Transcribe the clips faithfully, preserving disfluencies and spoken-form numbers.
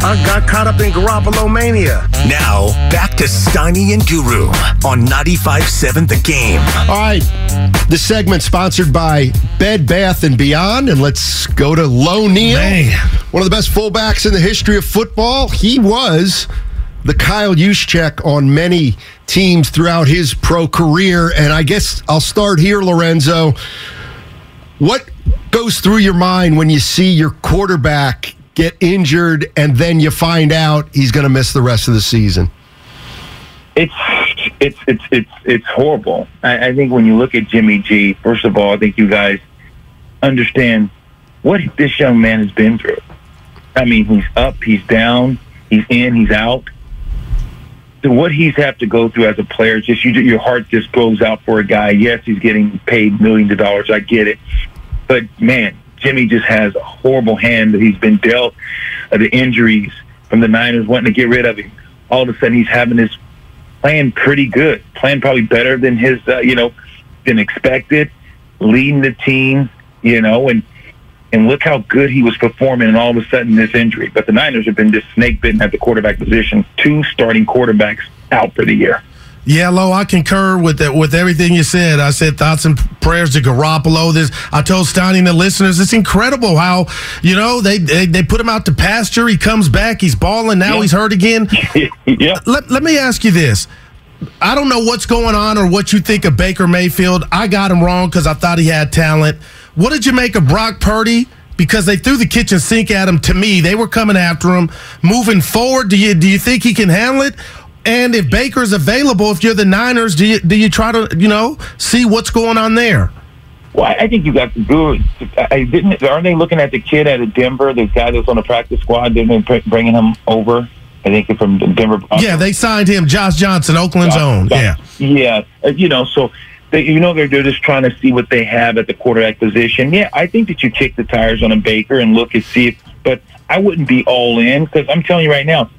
I got caught up in Garoppolo mania. Now, back to Steiny and Guru on ninety-five point seven The Game. All right. This segment sponsored by Bed Bath and Beyond. And let's go to Lo Neal. Man. One of the best fullbacks in the history of football. He was the Kyle Juszczyk on many teams throughout his pro career. And I guess I'll start here, Lorenzo. What goes through your mind when you see your quarterback get injured, and then you find out he's going to miss the rest of the season? It's it's it's it's it's horrible. I, I think when you look at Jimmy G, first of all, I think you guys understand what this young man has been through. I mean, he's up, he's down, he's in, he's out. So what he's have to go through as a player, it's just you, your heart just goes out for a guy. Yes, he's getting paid millions of dollars. I get it, but man. Jimmy just has a horrible hand that he's been dealt. Uh, the injuries from the Niners wanting to get rid of him. All of a sudden, he's having this playing pretty good, playing probably better than his, uh, you know, than expected, leading the team, you know, and and look how good he was performing, and all of a sudden this injury. But the Niners have been just snake bitten at the quarterback position. Two starting quarterbacks out for the year. Yeah, Lo, I concur with that, with everything you said. I said thoughts and prayers to Garoppolo. This, I told Steiny and the listeners, it's incredible how, you know, they they, they put him out to pasture. He comes back. He's balling. Now yeah. He's hurt again. yeah. Let, let me ask you this. I don't know what's going on or what you think of Baker Mayfield. I got him wrong because I thought he had talent. What did you make of Brock Purdy? Because they threw the kitchen sink at him to me. They were coming after him. Moving forward, do you do you think he can handle it? And if Baker's available, if you're the Niners, do you do you try to, you know, see what's going on there? Well, I think you got to do I didn't. Aren't they looking at the kid out of Denver, the guy that's on the practice squad? They've been bringing him over, I think, from Denver. Yeah, they signed him, Josh Johnson, Oakland's Josh, own. Josh, yeah, yeah. You know, so they, you know, they're they're just trying to see what they have at the quarterback position. Yeah, I think that you kick the tires on a Baker and look and see if. But I wouldn't be all in because I'm telling you right now.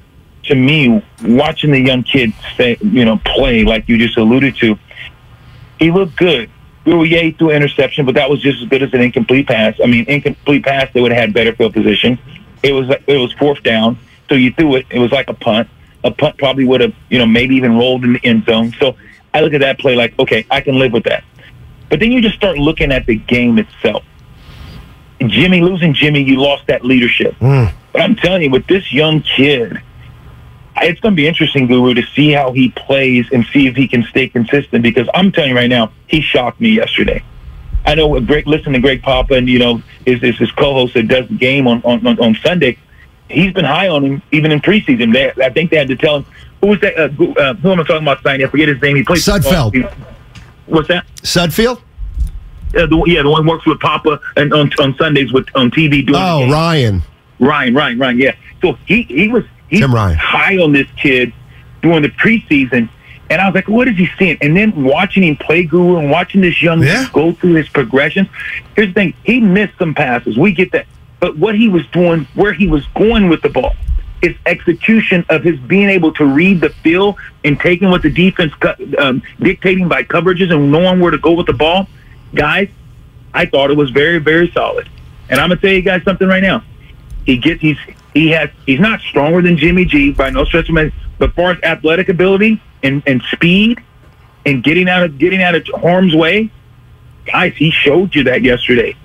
To me, watching the young kid say, you know, play like you just alluded to, he looked good. Gouye threw an interception, but that was just as good as an incomplete pass. I mean, incomplete pass, they would have had better field position. It was it was fourth down, so you threw it. It was like a punt. A punt probably would have, you know, maybe even rolled in the end zone. So I look at that play like, okay, I can live with that. But then you just start looking at the game itself. Jimmy, losing Jimmy, you lost that leadership. Mm. But I'm telling you, with this young kid, it's going to be interesting, Guru, to see how he plays and see if he can stay consistent because I'm telling you right now, he shocked me yesterday. I know, Greg, listen to Greg Papa and, you know, his, his co-host that does the game on, on, on Sunday. He's been high on him even in preseason. They, I think they had to tell him, who was that? Uh, who, uh, who am I talking about, Steiny? I forget his name. He plays Sudfeld. What's that? Sudfeld? Uh, the, yeah, the one who works with Papa and on, on Sundays with on T V. Doing oh, Ryan. Ryan, Ryan, Ryan, yeah. So he, he was... He's Tim Ryan. High on this kid during the preseason. And I was like, what is he seeing? And then watching him play, Guru, and watching this young yeah. man go through his progressions. Here's the thing. He missed some passes. We get that. But what he was doing, where he was going with the ball, his execution of his being able to read the field and taking what the defense um, dictating by coverages and knowing where to go with the ball, guys, I thought it was very, very solid. And I'm going to tell you guys something right now. He gets he's he has he's not stronger than Jimmy G by no stretch of the imagination, but far as athletic ability and, and speed and getting out of getting out of harm's way, guys, he showed you that yesterday.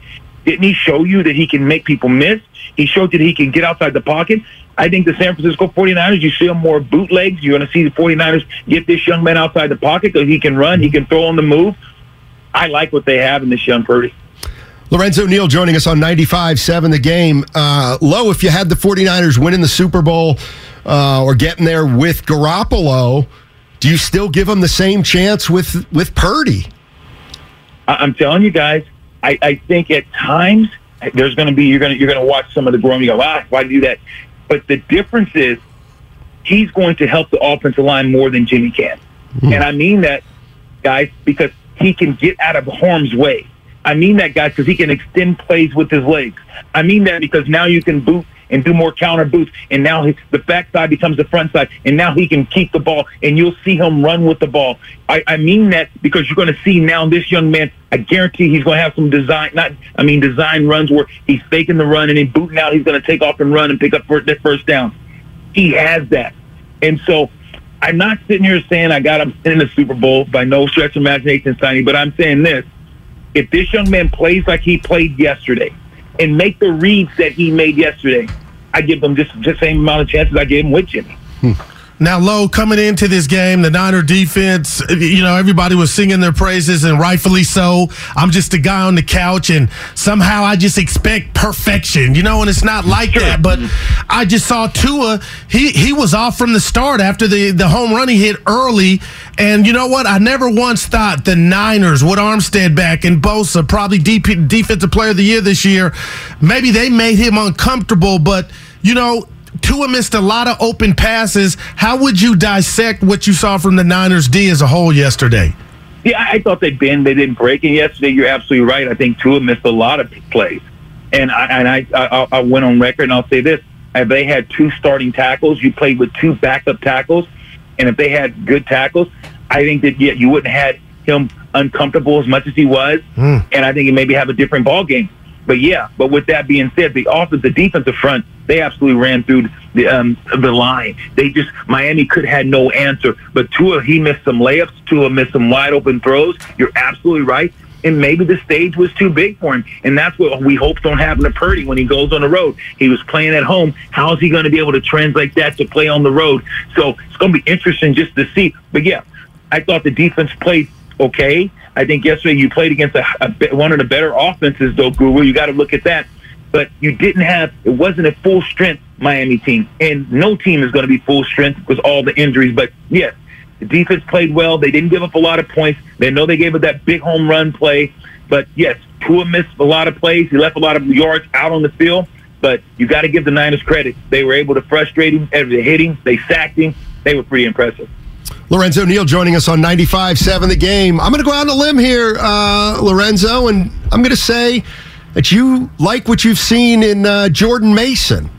Didn't he show you that he can make people miss? He showed you that he can get outside the pocket. I think the San Francisco forty-niners, you see them more bootlegs. You're going to see the forty-niners get this young man outside the pocket because he can run, he can throw on the move. I like what they have in this young Purdy. Lorenzo Neal joining us on ninety-five point seven The Game. Uh, Lo, if you had the forty-niners winning the Super Bowl uh, or getting there with Garoppolo, do you still give them the same chance with, with Purdy? I'm telling you guys, I, I think at times there's going to be, you're going to you're going to watch some of the growing, you go, ah, why do that? But the difference is he's going to help the offensive line more than Jimmy can. Mm-hmm. And I mean that, guys, because he can get out of harm's way. I mean that, guys, because he can extend plays with his legs. I mean that because now you can boot and do more counter boots, and now his, the backside becomes the front side, and now he can keep the ball, and you'll see him run with the ball. I, I mean that because you're going to see now this young man, I guarantee he's going to have some design, not, I mean design runs where he's faking the run and then booting out, he's going to take off and run and pick up that first down. He has that. And so I'm not sitting here saying I got him in the Super Bowl by no stretch of imagination, Sonny, but I'm saying this. If this young man plays like he played yesterday, and make the reads that he made yesterday, I give them just the same amount of chances I gave him with Jimmy. Hmm. Now, Lowe, coming into this game, the Niner defense, you know, everybody was singing their praises, and rightfully so. I'm just a guy on the couch, and somehow I just expect perfection, you know, and it's not like sure. that. But I just saw Tua, he, he was off from the start after the, the home run he hit early. And you know what? I never once thought the Niners, with Armstead back and Bosa, probably D P, Defensive Player of the Year this year, maybe they made him uncomfortable, but, you know, Tua missed a lot of open passes. How would you dissect what you saw from the Niners D as a whole yesterday? Yeah, I thought they'd been. They didn't break. And yesterday, you're absolutely right. I think Tua missed a lot of plays. And I and I, I, I went on record, and I'll say this. If they had two starting tackles, you played with two backup tackles. And if they had good tackles, I think that yeah, you wouldn't have had him uncomfortable as much as he was. Mm. And I think he maybe have a different ball game. But, yeah, but with that being said, the offense, the defensive front, they absolutely ran through the um, the line. They just Miami could have had no answer. But Tua, he missed some layups. Tua missed some wide-open throws. You're absolutely right. And maybe the stage was too big for him. And that's what we hope don't happen to Purdy when he goes on the road. He was playing at home. How is he going to be able to translate that to play on the road? So it's going to be interesting just to see. But, yeah, I thought the defense played okay. I think yesterday you played against a, a, one of the better offenses, though, Guru. You got to look at that. But you didn't have – it wasn't a full-strength Miami team. And no team is going to be full-strength with all the injuries. But, yes, the defense played well. They didn't give up a lot of points. They know they gave up that big home run play. But, yes, Tua missed a lot of plays. He left a lot of yards out on the field. But you got to give the Niners credit. They were able to frustrate him. They hit him. They sacked him. They were pretty impressive. Lorenzo Neal joining us on ninety-five seven The Game. I'm going to go out on a limb here, uh, Lorenzo, and I'm going to say that you like what you've seen in uh, Jordan Mason.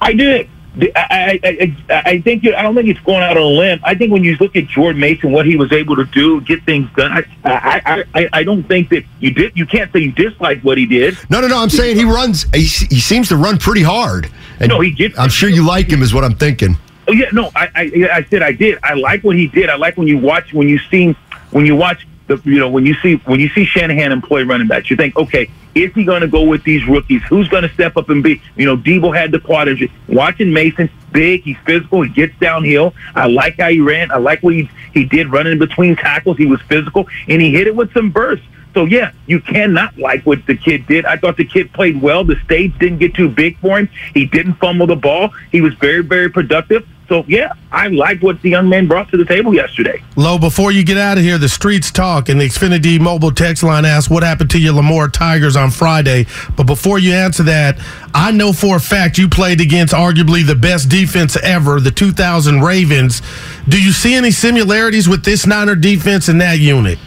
I did. I, I, I, I think I don't think it's going out on a limb. I think when you look at Jordan Mason, what he was able to do, get things done. I I, I, I don't think that you did. You can't say you dislike what he did. No, no, no. I'm saying he runs. He, he seems to run pretty hard. And no, he gets. I'm sure you like him, is what I'm thinking. Oh, yeah, no, I, I I said I did. I like what he did. I like when you watch when you see when you watch the you know when you see when you see Shanahan employ running backs. You think, okay, is he going to go with these rookies? Who's going to step up and be? You know, Debo had the quad injury. Watching Mason, big, he's physical. He gets downhill. I like how he ran. I like what he he did running between tackles. He was physical and he hit it with some bursts. So, yeah, you cannot like what the kid did. I thought the kid played well. The stage didn't get too big for him. He didn't fumble the ball. He was very, very productive. So, yeah, I like what the young man brought to the table yesterday. Lo, before you get out of here, the streets talk, and the Xfinity mobile text line asks, what happened to your Lemoore Tigers on Friday? But before you answer that, I know for a fact you played against arguably the best defense ever, the two thousand Ravens. Do you see any similarities with this Niner defense and that unit?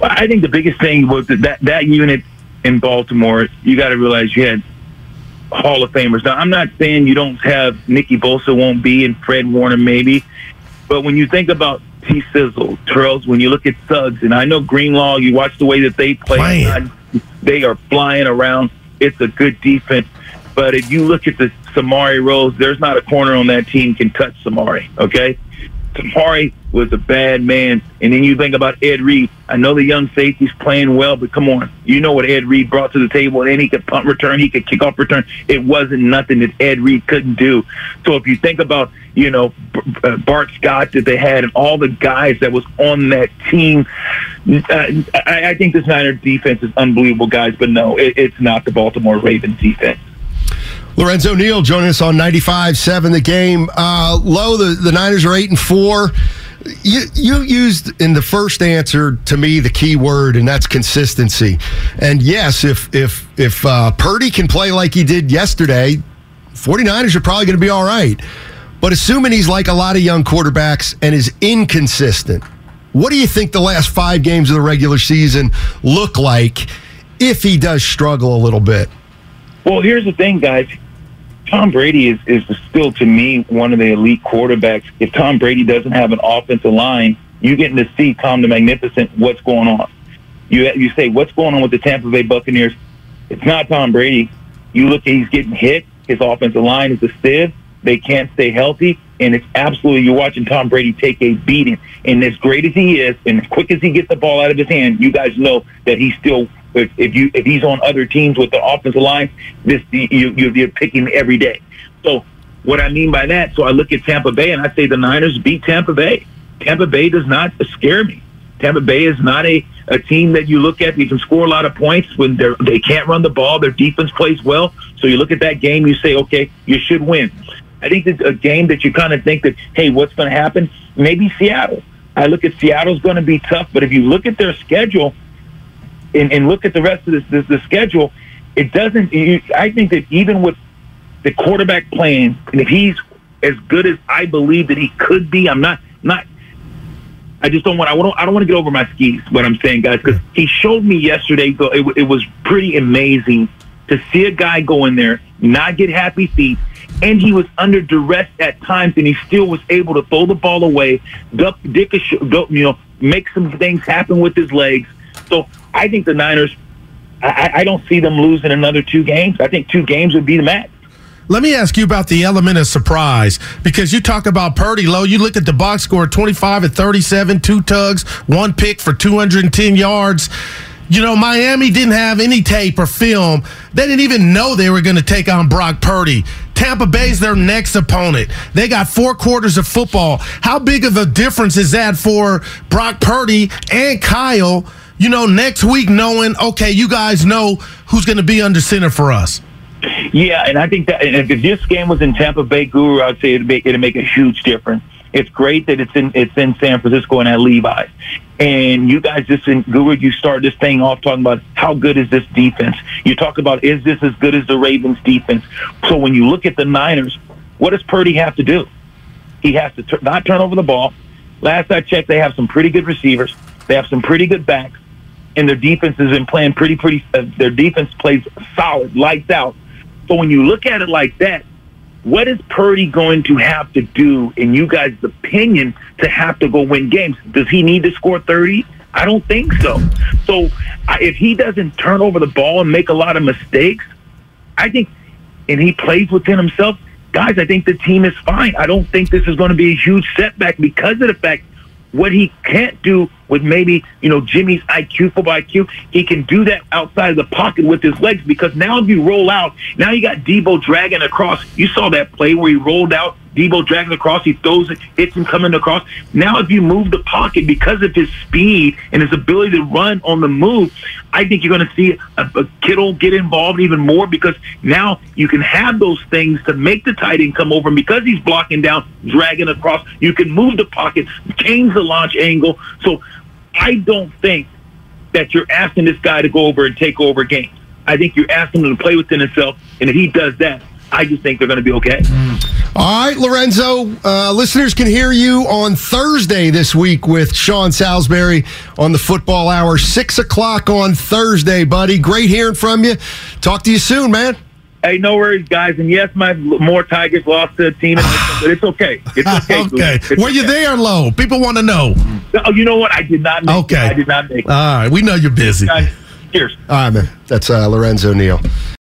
Well, I think the biggest thing was that that, that unit in Baltimore, you got to realize you had Hall of Famers. Now, I'm not saying you don't have Nikki Bosa won't be and Fred Warner maybe, but when you think about T. Sizzle, Terrells, when you look at Suggs, and I know Greenlaw, you watch the way that they play. God, they are flying around. It's a good defense. But if you look at the Samari Rose, there's not a corner on that team can touch Samari, okay? Samari was a bad man. And then you think about Ed Reed. I know the young safety's playing well, but come on. You know what Ed Reed brought to the table. And then he could punt return. He could kick off return. It wasn't nothing that Ed Reed couldn't do. So if you think about, you know, Bart Scott that they had and all the guys that was on that team, I, I think this Niner defense is unbelievable, guys. But, no, it, it's not the Baltimore Ravens defense. Lorenzo Neal joining us on ninety-five seven The Game. Uh, Low, the, the Niners are eight and four. you, you used in the first answer to me the key word, and that's consistency. And yes, if if if uh, Purdy can play like he did yesterday, 49ers are probably going to be all right. But assuming he's like a lot of young quarterbacks and is inconsistent, what do you think the last five games of the regular season look like if he does struggle a little bit? Well, here's the thing, guys. Tom Brady is, is still, to me, one of the elite quarterbacks. If Tom Brady doesn't have an offensive line, you're getting to see Tom the Magnificent, what's going on. You you say, what's going on with the Tampa Bay Buccaneers? It's not Tom Brady. You look, he's getting hit. His offensive line is a sieve. They can't stay healthy. And it's absolutely, you're watching Tom Brady take a beating. And as great as he is, and as quick as he gets the ball out of his hand, you guys know that he's still, if, if you if he's on other teams with the offensive line, this you, you're picking every day. So what I mean by that, so I look at Tampa Bay and I say the Niners beat Tampa Bay. Tampa Bay does not scare me. Tampa Bay is not a, a team that you look at. You can score a lot of points when they they can't run the ball. Their defense plays well. So you look at that game, you say, okay, you should win. I think it's a game that you kind of think that, hey, what's going to happen? Maybe Seattle. I look at Seattle's going to be tough, but if you look at their schedule and, and look at the rest of this, this, the schedule, it doesn't you, I think that even with the quarterback playing, and if he's as good as I believe that he could be, I'm not not I just don't want I don't I don't want to get over my skis, what I'm saying, guys, because he showed me yesterday. So it, it was pretty amazing to see a guy go in there, not get happy feet, and he was under duress at times, and he still was able to throw the ball away, duck, dick a sh- duck, you know, make some things happen with his legs. So I think the Niners, I, I don't see them losing another two games. I think two games would be the max. Let me ask you about the element of surprise, because you talk about Purdy, Low. You look at the box score, twenty-five at thirty-seven, two tugs, one pick for two hundred ten yards. You know, Miami didn't have any tape or film. They didn't even know they were going to take on Brock Purdy. Tampa Bay's their next opponent. They got four quarters of football. How big of a difference is that for Brock Purdy and Kyle, you know, next week, knowing, okay, you guys know who's going to be under center for us? Yeah, and I think that if this game was in Tampa Bay, Guru, I would say it'd make, it'd make a huge difference. It's great that it's in it's in San Francisco and at Levi's. And you guys just in Guru, you start this thing off talking about how good is this defense. You talk about, is this as good as the Ravens defense? So when you look at the Niners, what does Purdy have to do? He has to t- not turn over the ball. Last I checked, they have some pretty good receivers. They have some pretty good backs, and their defense has been playing pretty pretty. Uh, their defense plays solid, lights out. So when you look at it like that, what is Purdy going to have to do, in you guys' opinion, to have to go win games? Does he need to score thirty? I don't think so. So if he doesn't turn over the ball and make a lot of mistakes, I think, and he plays within himself, guys, I think the team is fine. I don't think this is going to be a huge setback because of the fact what he can't do with maybe, you know, Jimmy's I Q, football I Q, he can do that outside of the pocket with his legs, because now if you roll out, now you got Debo dragging across. You saw that play where he rolled out, Debo dragging across, he throws it, hits him coming across. Now if you move the pocket because of his speed and his ability to run on the move, I think you're going to see a, a Kittle get involved even more, because now you can have those things to make the tight end come over. And because he's blocking down, dragging across, you can move the pocket, change the launch angle. So I don't think that you're asking this guy to go over and take over games. I think you're asking him to play within himself, and if he does that, I just think they're going to be okay. All right, Lorenzo, uh, listeners can hear you on Thursday this week with Sean Salisbury on the Football Hour, six o'clock on Thursday, buddy. Great hearing from you. Talk to you soon, man. Hey, no worries, guys. And yes, my more Tigers lost to a team, but it's okay. It's okay. okay. It's Were okay. you there, Low? People want to know. Oh, you know what? I did not make okay. it. I did not make it. All right. We know you're busy. Guys, cheers. All right, man. That's uh, Lorenzo Neal.